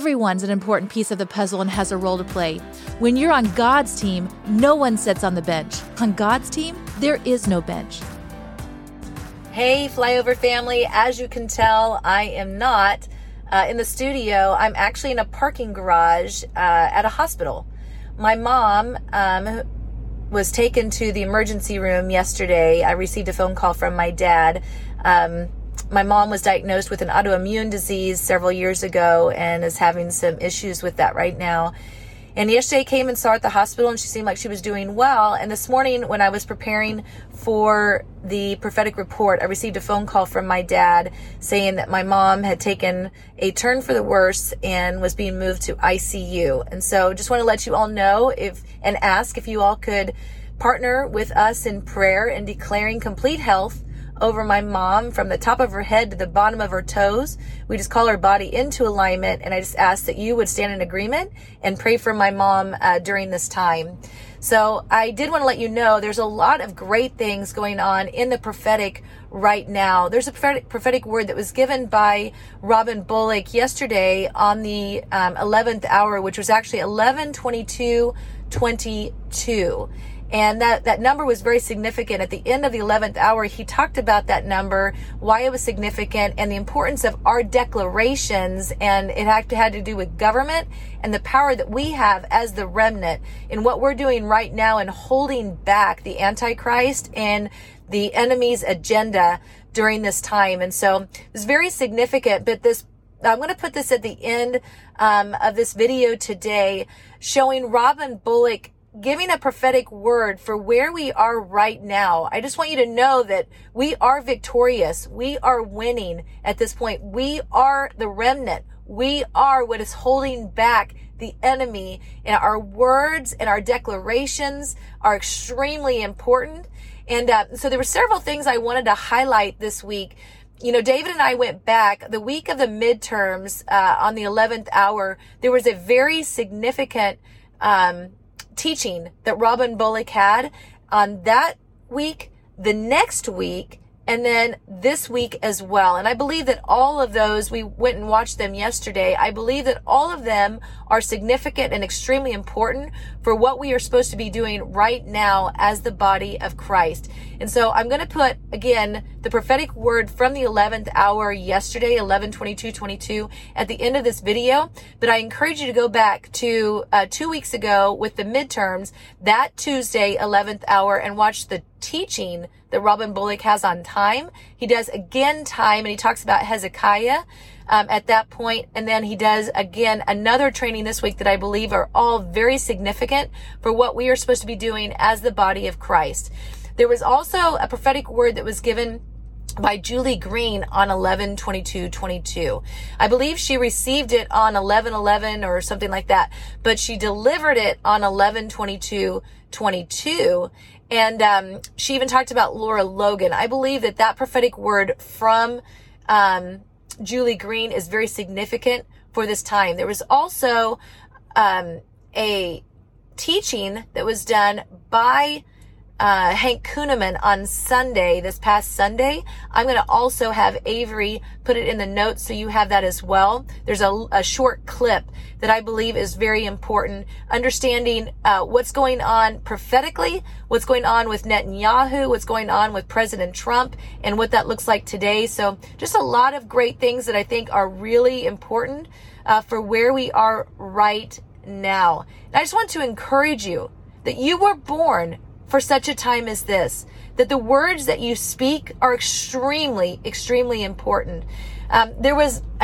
Everyone's an important piece of the puzzle and has a role to play. When you're on God's team, no one sits on the bench. On God's team, there is no bench. Hey, Flyover family. As you can tell, I am not in the studio. I'm actually in a parking garage at a hospital. My mom was taken to the emergency room yesterday. I received a phone call from my dad. My mom was diagnosed with an autoimmune disease several years ago and is having some issues with that right now. And yesterday I came and saw her at the hospital and she seemed like she was doing well. And this morning when I was preparing for the prophetic report, I received a phone call from my dad saying that my mom had taken a turn for the worse and was being moved to ICU. And so just want to let you all know and ask if you all could partner with us in prayer and declaring complete health over my mom from the top of her head to the bottom of her toes. We just call her body into alignment, and I just ask that you would stand in agreement and pray for my mom during this time. So I did want to let you know there's a lot of great things going on in the prophetic right now. There's a prophetic word that was given by Robin Bullock yesterday on the 11th hour, which was actually 11/22/22. And that number was very significant. At the end of the 11th hour, he talked about that number, why it was significant, and the importance of our declarations. And it had to do with government and the power that we have as the remnant in what we're doing right now and holding back the Antichrist and the enemy's agenda during this time. And so it's very significant, but I'm going to put this at the end of this video today, showing Robin Bullock giving a prophetic word for where we are right now. I just want you to know that we are victorious. We are winning at this point. We are the remnant. We are what is holding back the enemy, and our words and our declarations are extremely important. And so there were several things I wanted to highlight this week. You know, David and I went back the week of the midterms on the 11th hour. There was a very significant teaching that Robin Bullock had on that week, the next week, and then this week as well. And I believe that all of those, we went and watched them yesterday. I believe that all of them are significant and extremely important for what we are supposed to be doing right now as the body of Christ. And so I'm going to put, again, the prophetic word from the 11th hour yesterday, 11/22/22, at the end of this video. But I encourage you to go back to 2 weeks ago with the midterms, that Tuesday, 11th hour, and watch the teaching that Robin Bullock has on time. He does again time, and he talks about Hezekiah at that point. And then he does again another training this week that I believe are all very significant for what we are supposed to be doing as the body of Christ. There was also a prophetic word that was given by Julie Green on 11/22/22. I believe she received it on 11/11 or something like that, but she delivered it on 11/22/22. And she even talked about Laura Logan. I believe that prophetic word from Julie Green is very significant for this time. There was also a teaching that was done by Hank Kuhneman on Sunday, this past Sunday. I'm going to also have Avery put it in the notes so you have that as well. There's a short clip that I believe is very important. Understanding what's going on prophetically, what's going on with Netanyahu, what's going on with President Trump, and what that looks like today. So just a lot of great things that I think are really important for where we are right now. And I just want to encourage you that you were born for such a time as this, that the words that you speak are extremely, extremely important. I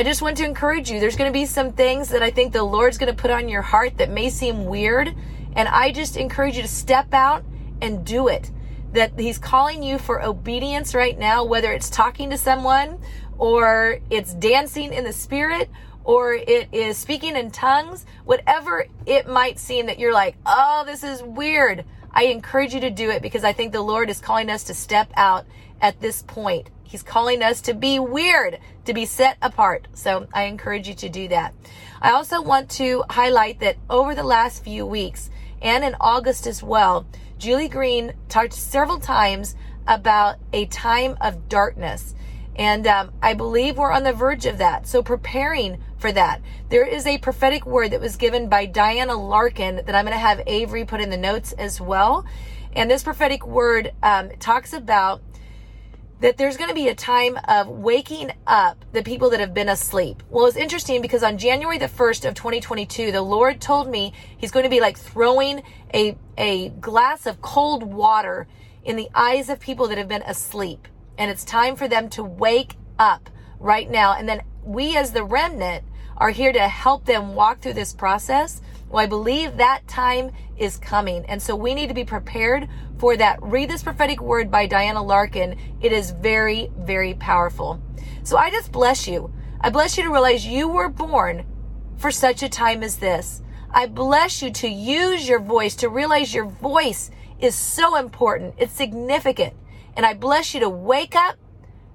just want to encourage you, there's going to be some things that I think the Lord's going to put on your heart that may seem weird. And I just encourage you to step out and do it. That He's calling you for obedience right now, whether it's talking to someone, or it's dancing in the Spirit, or it is speaking in tongues, whatever it might seem that you're like, oh, this is weird. I encourage you to do it, because I think the Lord is calling us to step out at this point. He's calling us to be weird, to be set apart. So I encourage you to do that. I also want to highlight that over the last few weeks, and in August as well, Julie Green talked several times about a time of darkness. And I believe we're on the verge of that. So preparing for that. There is a prophetic word that was given by Diana Larkin that I'm going to have Avery put in the notes as well. And this prophetic word talks about that there's going to be a time of waking up the people that have been asleep. Well, it's interesting because on January the 1st of 2022, the Lord told me he's going to be like throwing a glass of cold water in the eyes of people that have been asleep. And it's time for them to wake up right now. And then we as the remnant are here to help them walk through this process. Well, I believe that time is coming. And so we need to be prepared for that. Read this prophetic word by Diana Larkin. It is very, very powerful. So I just bless you. I bless you to realize you were born for such a time as this. I bless you to use your voice, to realize your voice is so important. It's significant. And I bless you to wake up,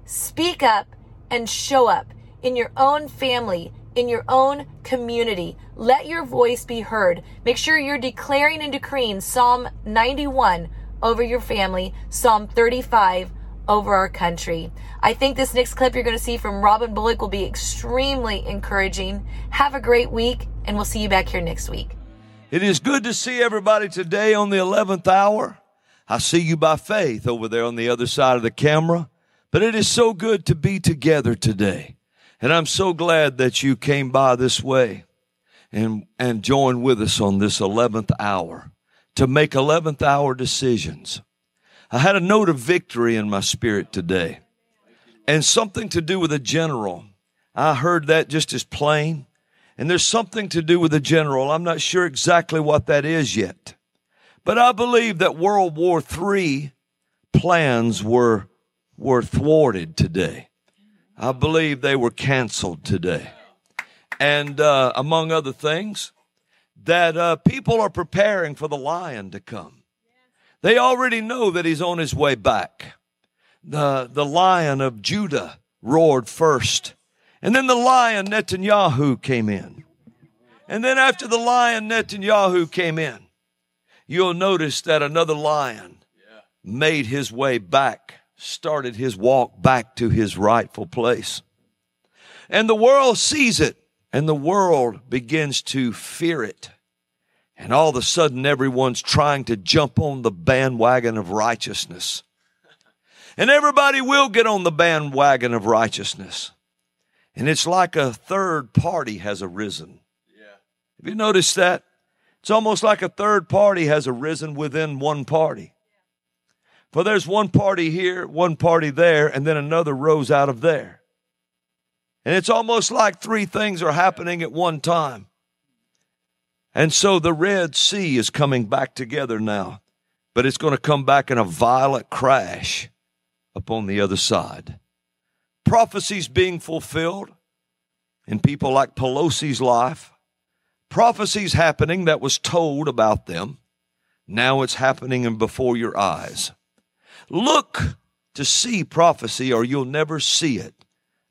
speak up, and show up in your own family, in your own community. Let your voice be heard. Make sure you're declaring and decreeing Psalm 91 over your family, Psalm 35 over our country. I think this next clip you're going to see from Robin Bullock will be extremely encouraging. Have a great week, and we'll see you back here next week. It is good to see everybody today on the 11th hour. I see you by faith over there on the other side of the camera. But it is so good to be together today. And I'm so glad that you came by this way and joined with us on this 11th hour to make 11th hour decisions. I had a note of victory in my spirit today and something to do with a general. I heard that just as plain. And there's something to do with a general. I'm not sure exactly what that is yet. But I believe that World War III plans were thwarted today. I believe they were canceled today. And among other things, that people are preparing for the lion to come. They already know that he's on his way back. The lion of Judah roared first. And then the lion Netanyahu came in. And then after the lion Netanyahu came in, you'll notice that another lion made his way back, started his walk back to his rightful place. And the world sees it, and the world begins to fear it. And all of a sudden, everyone's trying to jump on the bandwagon of righteousness. And everybody will get on the bandwagon of righteousness. And it's like a third party has arisen. Yeah. Have you noticed that? It's almost like a third party has arisen within one party. For there's one party here, one party there, and then another rose out of there. And it's almost like three things are happening at one time. And so the Red Sea is coming back together now, but it's going to come back in a violent crash upon the other side. Prophecies being fulfilled in people like Pelosi's life. Prophecies happening that was told about them. Now it's happening and before your eyes. Look to see prophecy or you'll never see it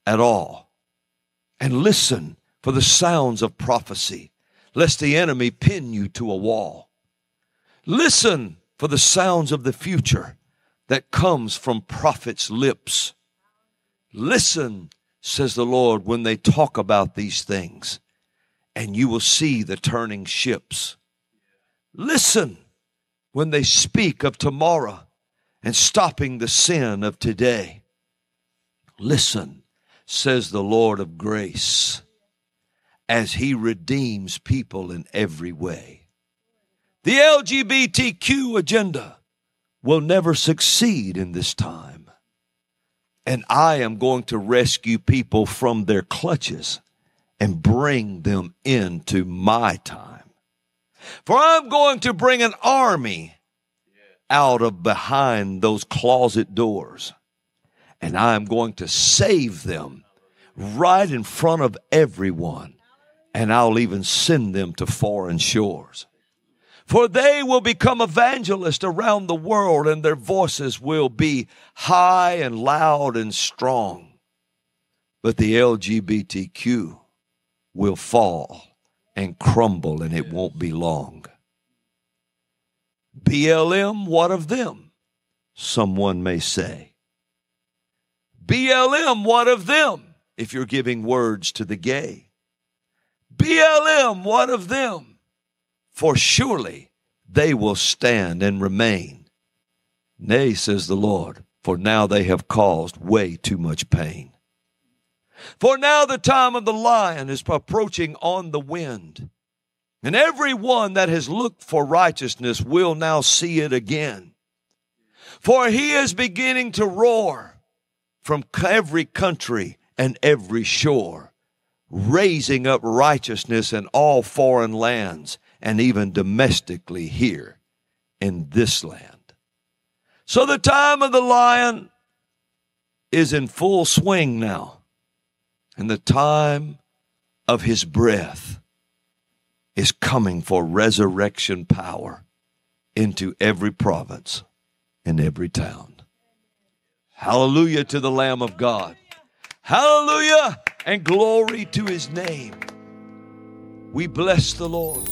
at all. And listen for the sounds of prophecy, lest the enemy pin you to a wall. Listen for the sounds of the future that comes from prophets' lips. Listen, says the Lord, when they talk about these things, and you will see the turning ships. Listen when they speak of tomorrow and stopping the sin of today. Listen, says the Lord of grace, as he redeems people in every way. The LGBTQ agenda will never succeed in this time. And I am going to rescue people from their clutches and bring them into my time. For I'm going to bring an army out of behind those closet doors. And I'm going to save them right in front of everyone. And I'll even send them to foreign shores. For they will become evangelists around the world, and their voices will be high and loud and strong. But the LGBTQ will fall and crumble, and it won't be long. BLM, what of them? Someone may say. BLM, what of them? If you're giving words to the gay. BLM one of them, for surely they will stand and remain. Nay, says the Lord, for now they have caused way too much pain. For now the time of the lion is approaching on the wind, and every one that has looked for righteousness will now see it again. For he is beginning to roar from every country and every shore, raising up righteousness in all foreign lands and even domestically here in this land. So the time of the lion is in full swing now, and the time of his breath is coming for resurrection power into every province and every town. Hallelujah to the Lamb of God. Hallelujah and glory to his name. We bless the Lord.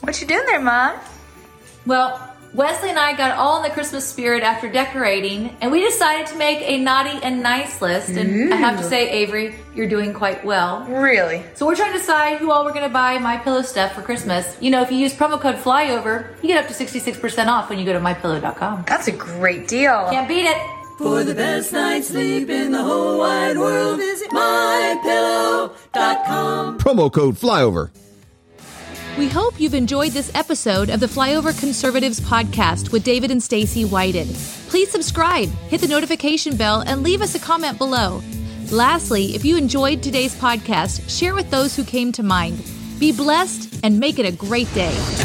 What you doing there, Mom? Well, Wesley and I got all in the Christmas spirit after decorating, and we decided to make a naughty and nice list. And I have to say, Avery, you're doing quite well. Really? So we're trying to decide who all we're going to buy MyPillow stuff for Christmas. You know, if you use promo code FLYOVER, you get up to 66% off when you go to MyPillow.com. That's a great deal. Can't beat it. For the best night's sleep in the whole wide world, visit MyPillow.com. Promo code FLYOVER. We hope you've enjoyed this episode of the Flyover Conservatives podcast with David and Stacey Whited. Please subscribe, hit the notification bell, and leave us a comment below. Lastly, if you enjoyed today's podcast, share with those who came to mind. Be blessed and make it a great day.